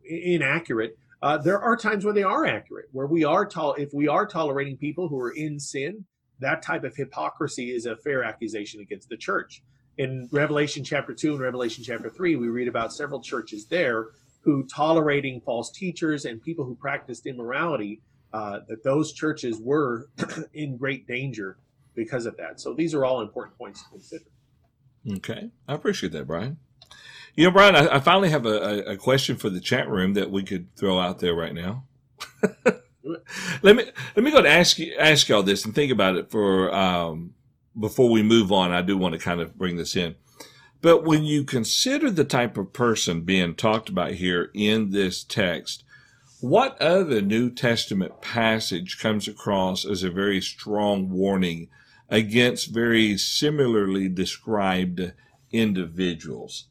inaccurate, there are times where they are accurate, where if we are tolerating people who are in sin, that type of hypocrisy is a fair accusation against the church. In Revelation chapter 2 and Revelation chapter 3, we read about several churches there who tolerating false teachers and people who practiced immorality, that those churches were in great danger because of that. So these are all important points to consider. Okay. I appreciate that, Brian. Brian, I finally have a question for the chat room that we could throw out there right now. Let me go to ask y'all this and think about it for before we move on. I do want to kind of bring this in. But when you consider the type of person being talked about here in this text, what other New Testament passage comes across as a very strong warning against very similarly described individuals?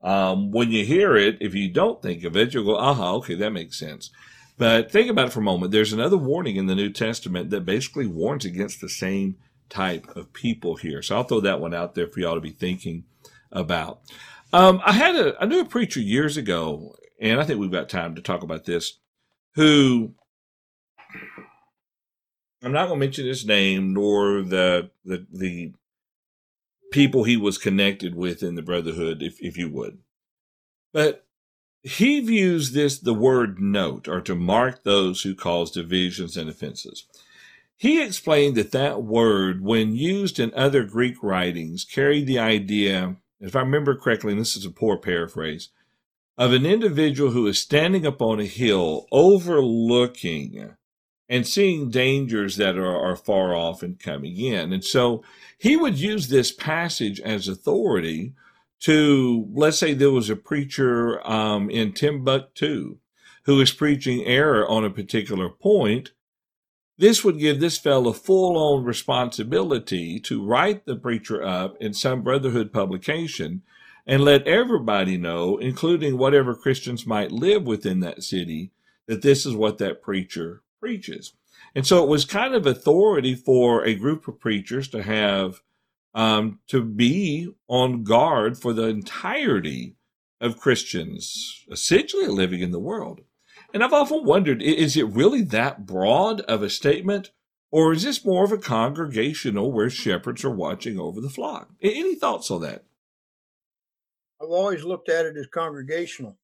When you hear it, if you don't think of it, you'll go, aha, okay, that makes sense. But think about it for a moment. There's another warning in the New Testament that basically warns against the same type of people here. So I'll throw that one out there for y'all to be thinking about. I knew a preacher years ago, and I think we've got time to talk about this, who, I'm not going to mention his name nor the people he was connected with in the brotherhood, if you would. But he views this, the word note, or to mark those who cause divisions and offenses. He explained that word, when used in other Greek writings, carried the idea, if I remember correctly, and this is a poor paraphrase, of an individual who is standing upon a hill overlooking and seeing dangers that are far off and coming in. And so he would use this passage as authority to, let's say there was a preacher in Timbuktu who was preaching error on a particular point. This would give this fellow full-on responsibility to write the preacher up in some brotherhood publication and let everybody know, including whatever Christians might live within that city, that this is what that preacher preaches. And so it was kind of authority for a group of preachers to have, to be on guard for the entirety of Christians essentially living in the world. And I've often wondered, is it really that broad of a statement, or is this more of a congregational where shepherds are watching over the flock? Any thoughts on that? I've always looked at it as congregational.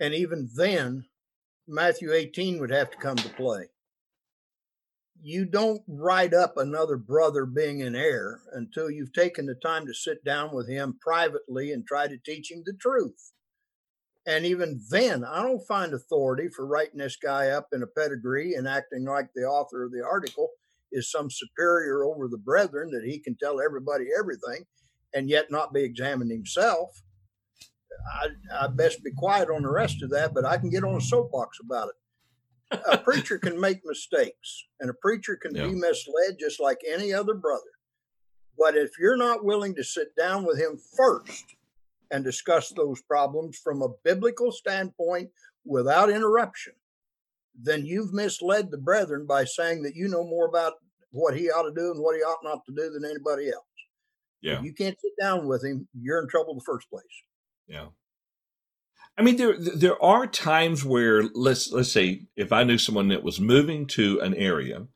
And even then, Matthew 18 would have to come to play. You don't write up another brother being in error until you've taken the time to sit down with him privately and try to teach him the truth. And even then, I don't find authority for writing this guy up in a pedigree and acting like the author of the article is some superior over the brethren that he can tell everybody everything and yet not be examined himself. I best be quiet on the rest of that, but I can get on a soapbox about it. A preacher can make mistakes, and a preacher can be misled just like any other brother. But if you're not willing to sit down with him first and discuss those problems from a biblical standpoint without interruption, then you've misled the brethren by saying that you know more about what he ought to do and what he ought not to do than anybody else. Yeah. If you can't sit down with him, you're in trouble in the first place. Yeah. I mean, there are times where, let's say, if I knew someone that was moving to an area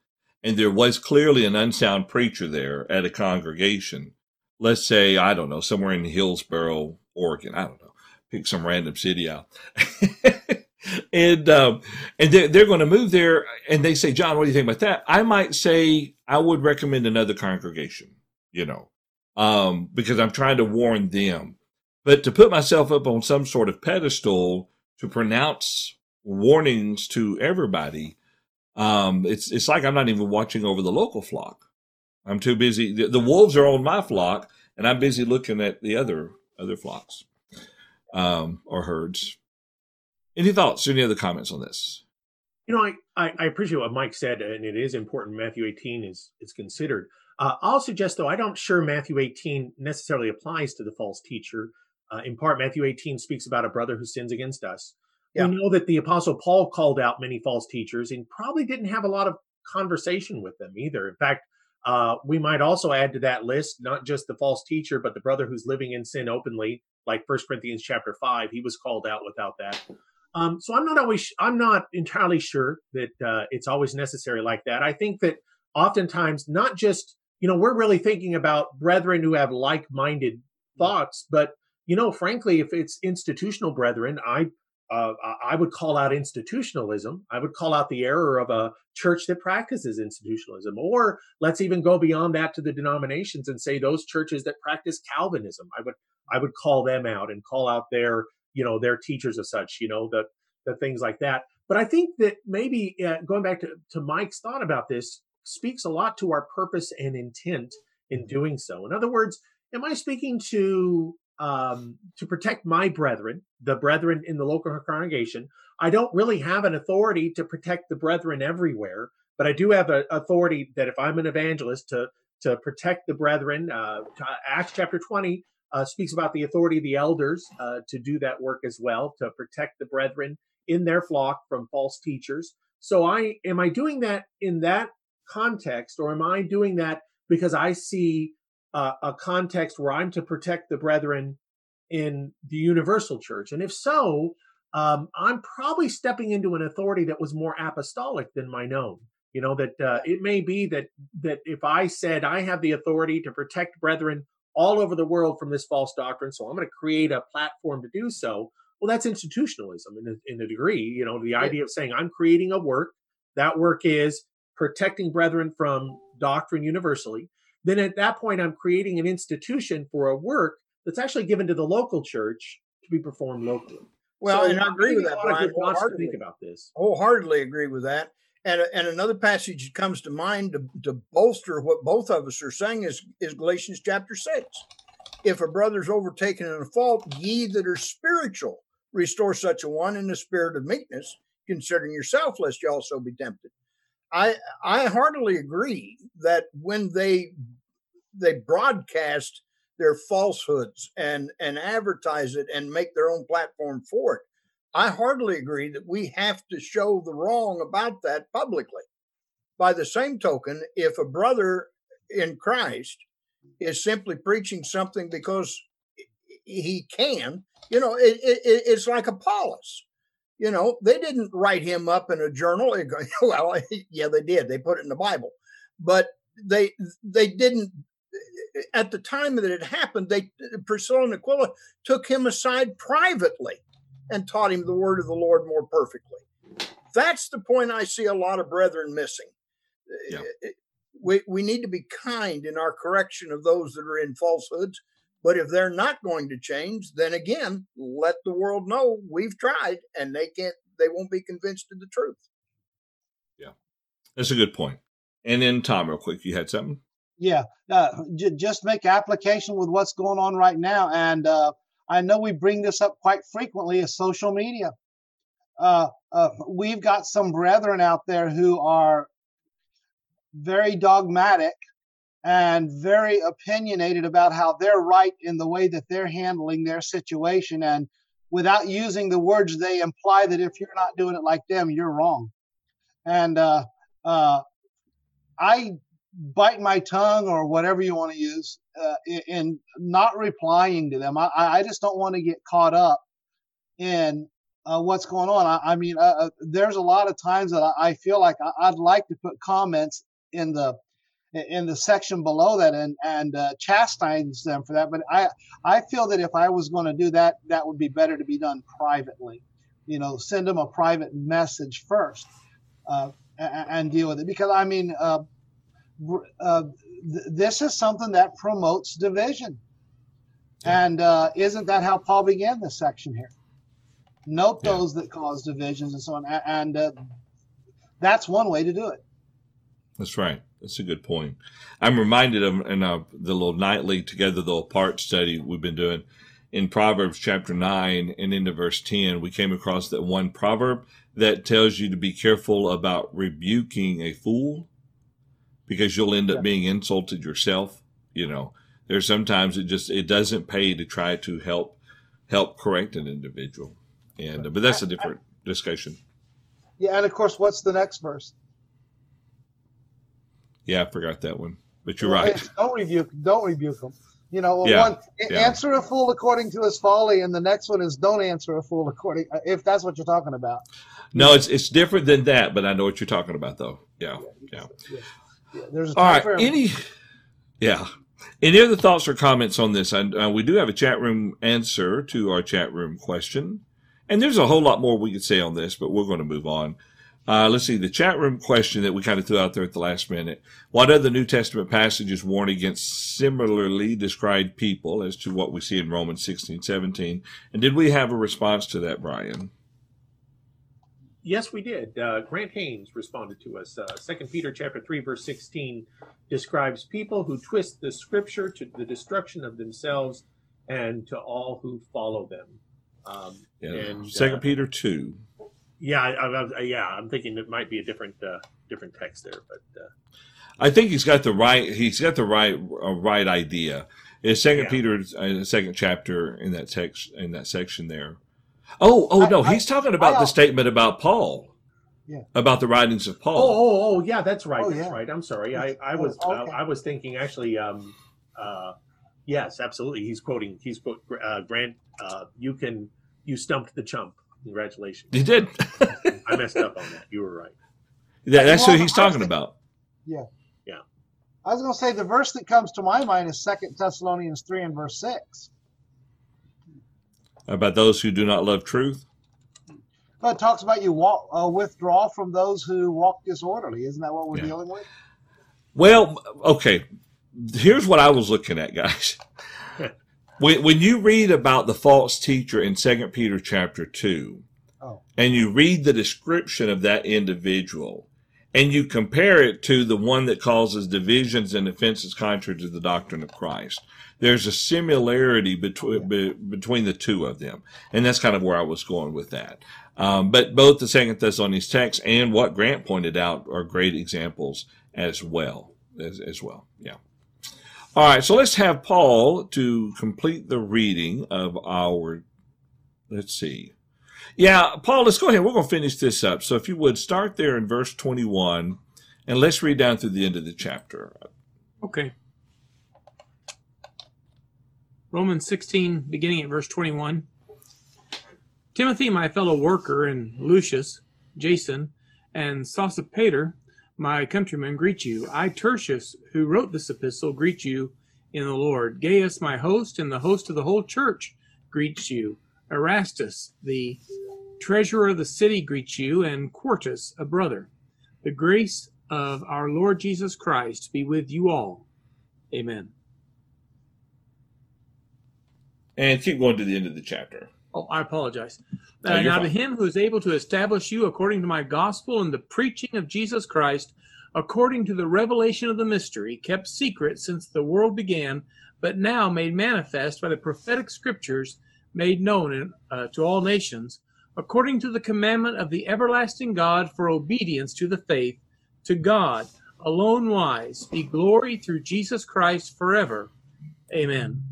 and there was clearly an unsound preacher there at a congregation, let's say, I don't know, somewhere in Hillsboro, Oregon, I don't know, pick some random city out. And they're going to move there and they say, John, what do you think about that? I might say I would recommend another congregation, because I'm trying to warn them. But to put myself up on some sort of pedestal to pronounce warnings to everybody, it's like I'm not even watching over the local flock. I'm too busy. The wolves are on my flock, and I'm busy looking at the other flocks or herds. Any thoughts? Any other comments on this? I appreciate what Mike said, and it is important. Matthew 18 is considered. I'll suggest, though, I'm not sure Matthew 18 necessarily applies to the false teacher. In part, Matthew 18 speaks about a brother who sins against us. Yeah. We know that the Apostle Paul called out many false teachers and probably didn't have a lot of conversation with them either. In fact, we might also add to that list, not just the false teacher, but the brother who's living in sin openly, like 1 Corinthians chapter 5, he was called out without that. So I'm not entirely sure that it's always necessary like that. I think that oftentimes, not just, we're really thinking about brethren who have like-minded thoughts, but, frankly, if it's institutional brethren, I would call out institutionalism. I would call out the error of a church that practices institutionalism. Or let's even go beyond that to the denominations and say those churches that practice Calvinism. I would call them out and call out their, their teachers of such, the things like that. But I think that maybe going back to Mike's thought about this, speaks a lot to our purpose and intent in doing so. In other words, am I speaking to protect my brethren, the brethren in the local congregation? I don't really have an authority to protect the brethren everywhere, but I do have an authority that if I'm an evangelist to protect the brethren. Acts chapter 20, speaks about the authority of the elders to do that work as well, to protect the brethren in their flock from false teachers. So am I doing that in that context, or am I doing that because I see a context where I'm to protect the brethren in the universal church? And if so, I'm probably stepping into an authority that was more apostolic than mine own. You know, that it may be that if I said I have the authority to protect brethren all over the world from this false doctrine, so I'm going to create a platform to do so. Well, that's institutionalism in a degree. You know, the idea of saying I'm creating a work. That work is protecting brethren from doctrine universally. Then at that point, I'm creating an institution for a work that's actually given to the local church to be performed locally. Well, so, and I agree with that, Brian. Wholeheartedly, think about this. Wholeheartedly agree with that. And another passage that comes to mind to bolster what both of us are saying is Galatians chapter 6. If a brother's overtaken in a fault, ye that are spiritual, restore such a one in the spirit of meekness, considering yourself, lest ye also be tempted. I heartily agree that when they broadcast their falsehoods and advertise it and make their own platform for it, I heartily agree that we have to show the wrong about that publicly. By the same token, if a brother in Christ is simply preaching something because he can, you know, it's like Apelles. You know, they didn't write him up in a journal. Well, yeah, they did. They put it in the Bible. But they didn't. At the time that it happened, Priscilla and Aquila took him aside privately and taught him the word of the Lord more perfectly. That's the point I see a lot of brethren missing. Yeah. We need to be kind in our correction of those that are in falsehoods, but if they're not going to change, then again, let the world know we've tried and they won't be convinced of the truth. Yeah, that's a good point. And then Tom, real quick, you had something? Yeah, just make application with what's going on right now. And I know we bring this up quite frequently as social media. We've got some brethren out there who are very dogmatic and very opinionated about how they're right in the way that they're handling their situation. And without using the words, they imply that if you're not doing it like them, you're wrong. And I bite my tongue or whatever you want to use in not replying to them. I just don't want to get caught up in what's going on. I mean, there's a lot of times that I feel like I'd like to put comments in the section below that and chastise them for that. But I feel that if I was going to do that, that would be better to be done privately. You know, send them a private message first and deal with it. Because, I mean, this is something that promotes division. And isn't that how Paul began this section here? Note those that cause divisions and so on. And that's one way to do it. That's right. That's a good point. I'm reminded of in the little nightly together, the little part study we've been doing in Proverbs chapter 9 and into verse 10, we came across that one proverb that tells you to be careful about rebuking a fool, because you'll end up being insulted yourself. You know, there's sometimes it doesn't pay to try to help correct an individual. And but that's a different discussion. Yeah, and of course, what's the next verse? Yeah, I forgot that one. But you're right. Don't rebuke them. You know, answer a fool according to his folly, and the next one is don't answer a fool according, if that's what you're talking about. No, it's different than that, but I know what you're talking about, though. Yeah. There's a all right. Any other thoughts or comments on this? We do have a chat room answer to our chat room question, and there's a whole lot more we could say on this, but we're going to move on. Let's see, the chat room question that we kind of threw out there at the last minute. What other New Testament passages warn against similarly described people as to what we see in Romans 16:17? And did we have a response to that, Brian? Yes, we did. Grant Haynes responded to us. 2 Peter chapter 3, verse 16 describes people who twist the scripture to the destruction of themselves and to all who follow them. 2 Peter 2. Yeah, I'm thinking it might be a different text there, but I think he's got the right idea. In Second Peter, in the second chapter, in that text, in that section there. He's talking about the statement about Paul. Yeah. About the writings of Paul. Yeah, that's right. That's right. I'm sorry. I was thinking actually. Yes, absolutely. He's quoting. He's quote Grant. You stumped the chump. Congratulations. You did. I messed up on that. You were right. Yeah, that's what he's talking about. Yeah. Yeah. I was going to say the verse that comes to my mind is 2 Thessalonians 3 and verse 6. About those who do not love truth. But it talks about you withdraw from those who walk disorderly. Isn't that what we're dealing with? Well, okay. Here's what I was looking at, guys. When you read about the false teacher in 2 Peter chapter 2, and you read the description of that individual, and you compare it to the one that causes divisions and offenses contrary to the doctrine of Christ, there's a similarity between the two of them. And that's kind of where I was going with that. But both the 2 Thessalonians text and what Grant pointed out are great examples as well. Yeah. All right, so let's have Paul to complete the reading of our, let's see. Yeah, Paul, let's go ahead. We're going to finish this up. So if you would, start there in verse 21, and let's read down through the end of the chapter. Okay. Romans 16, beginning at verse 21. Timothy, my fellow worker, and Lucius, Jason, and Sosipater, my countrymen, greet you. I, Tertius, who wrote this epistle, greet you in the Lord. Gaius, my host, and the host of the whole church, greets you. Erastus, the treasurer of the city, greets you, and Quartus, a brother. The grace of our Lord Jesus Christ be with you all. Amen. And keep going to the end of the chapter. Oh, I apologize. Now to him who is able to establish you according to my gospel and the preaching of Jesus Christ, according to the revelation of the mystery, kept secret since the world began, but now made manifest by the prophetic scriptures, made known to all nations, according to the commandment of the everlasting God for obedience to the faith, to God alone wise, be glory through Jesus Christ forever. Amen.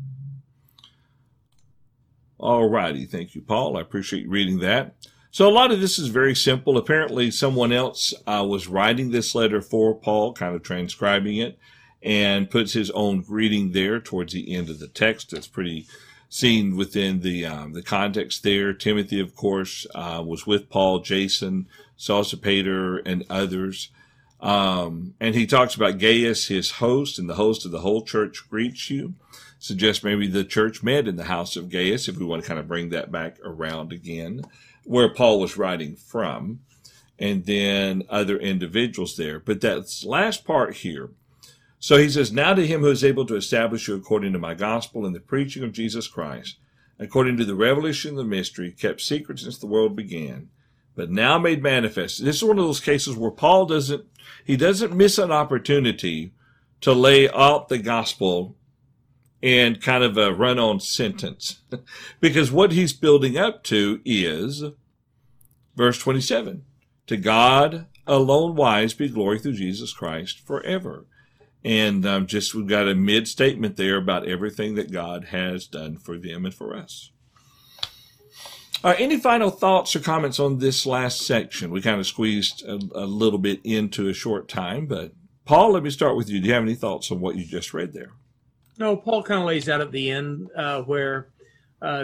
All righty. Thank you, Paul. I appreciate you reading that. So a lot of this is very simple. Apparently someone else was writing this letter for Paul, kind of transcribing it, and puts his own greeting there towards the end of the text. That's pretty seen within the context there. Timothy, of course, was with Paul, Jason, Sosipater, and others. And he talks about Gaius, his host, and the host of the whole church greets you. Suggests maybe the church met in the house of Gaius, if we want to kind of bring that back around again, where Paul was writing from, and then other individuals there. But that's last part here. So he says, now to him who is able to establish you according to my gospel and the preaching of Jesus Christ, according to the revelation of the mystery, kept secret since the world began, but now made manifest. This is one of those cases where Paul doesn't miss an opportunity to lay out the gospel in kind of a run-on sentence. Because what he's building up to is verse 27, to God alone wise be glory through Jesus Christ forever. And we've got a mid-statement there about everything that God has done for them and for us. All right, any final thoughts or comments on this last section? We kind of squeezed a little bit into a short time, but Paul, let me start with you. Do you have any thoughts on what you just read there? No, Paul kind of lays out at the end where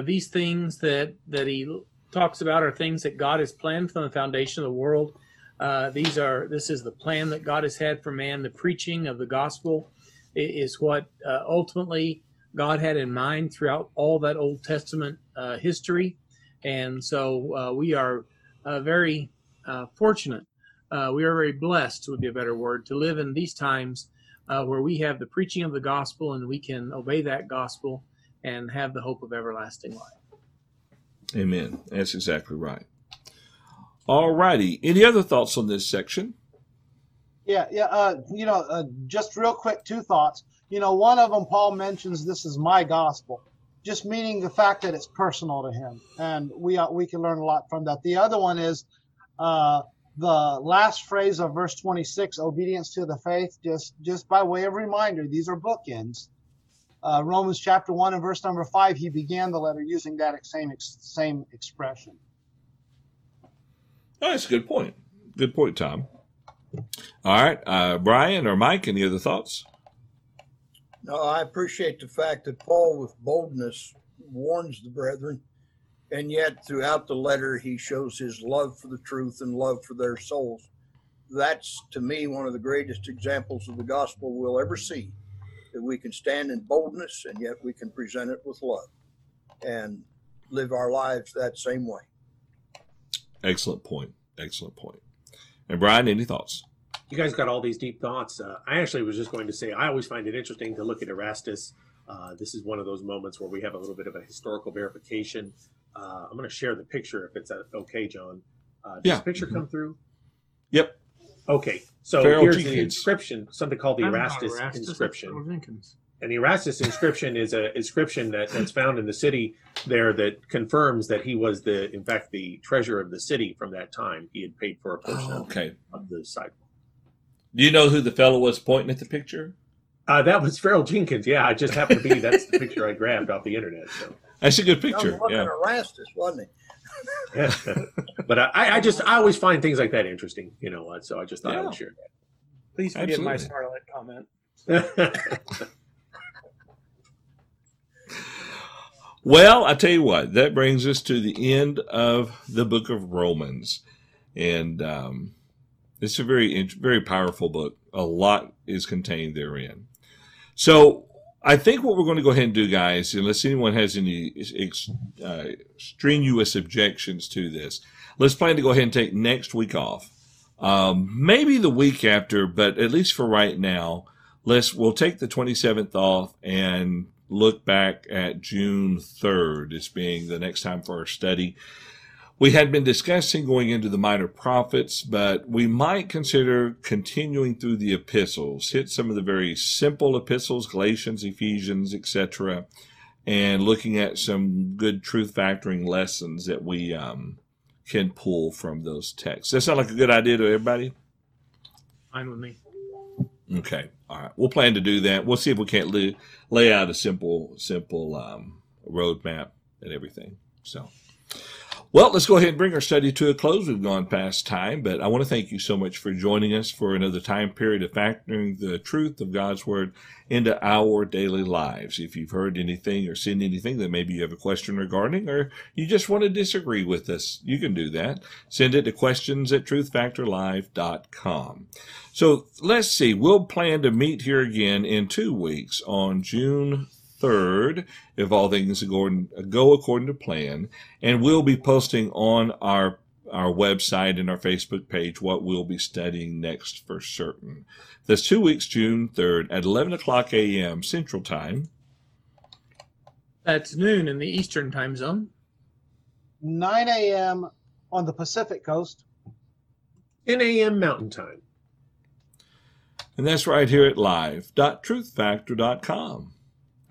these things that he talks about are things that God has planned from the foundation of the world. This is the plan that God has had for man. The preaching of the gospel is what ultimately God had in mind throughout all that Old Testament history. And so we are very fortunate. We are very blessed, would be a better word, to live in these times where we have the preaching of the gospel and we can obey that gospel and have the hope of everlasting life. Amen. That's exactly right. All righty. Any other thoughts on this section? Yeah. Just real quick, two thoughts. One of them, Paul mentions this is my gospel, just meaning the fact that it's personal to him, and we can learn a lot from that. The other one is the last phrase of verse 26, obedience to the faith, just by way of reminder, these are bookends. Romans chapter 1 and verse number 5, he began the letter using that same expression. Oh, that's a good point. Good point, Tom. All right. Brian or Mike, any other thoughts? No, I appreciate the fact that Paul with boldness warns the brethren, and yet throughout the letter he shows his love for the truth and love for their souls. That's, to me, one of the greatest examples of the gospel we'll ever see, that we can stand in boldness and yet we can present it with love and live our lives that same way. Excellent point. Excellent point. And Brian, any thoughts? You guys got all these deep thoughts. I actually was just going to say, I always find it interesting to look at Erastus. This is one of those moments where we have a little bit of a historical verification. I'm going to share the picture if it's okay, John. Does the picture come through? Yep. Okay, so here's the inscription, something called the Erastus inscription. And the Erastus inscription is an inscription that's found in the city there that confirms that he was, in fact, the treasurer of the city from that time. He had paid for a portion of the sidewalk. Do you know who the fellow was pointing at the picture? That was Farrell Jenkins. Yeah, I just happened to be. That's the picture I grabbed off the internet. So. That's a good picture. Yeah. Erastus, wasn't he? Yeah. But I always find things like that interesting, you know. So I just thought I would share that. Please forgive my Starlight comment. Well, I tell you what, that brings us to the end of the book of Romans, and it's a very, very powerful book. A lot is contained therein. So I think what we're going to go ahead and do, guys, unless anyone has any strenuous objections to this, let's plan to go ahead and take next week off. Maybe the week after, but at least for right now, we'll take the 27th off and look back at June 3rd as being the next time for our study. We had been discussing going into the minor prophets, but we might consider continuing through the epistles, hit some of the very simple epistles, Galatians, Ephesians, etc., and looking at some good truth factoring lessons that we can pull from those texts. That sound like a good idea to everybody? Fine with me. Okay. All right. We'll plan to do that. We'll see if we can't lay out a simple roadmap and everything. So, well, let's go ahead and bring our study to a close. We've gone past time, but I want to thank you so much for joining us for another time period of factoring the truth of God's Word into our daily lives. If you've heard anything or seen anything that maybe you have a question regarding, or you just want to disagree with us, you can do that. Send it to questions@truthfactorlive.com. So let's see. We'll plan to meet here again in 2 weeks on June 3rd, if all things go according to plan, and we'll be posting on our website and our Facebook page what we'll be studying next for certain. That's 2 weeks, June 3rd at 11 o'clock a.m. Central Time. That's noon in the Eastern Time Zone. 9 a.m. on the Pacific Coast. 10 a.m. Mountain Time. And that's right here at live.truthfactor.com.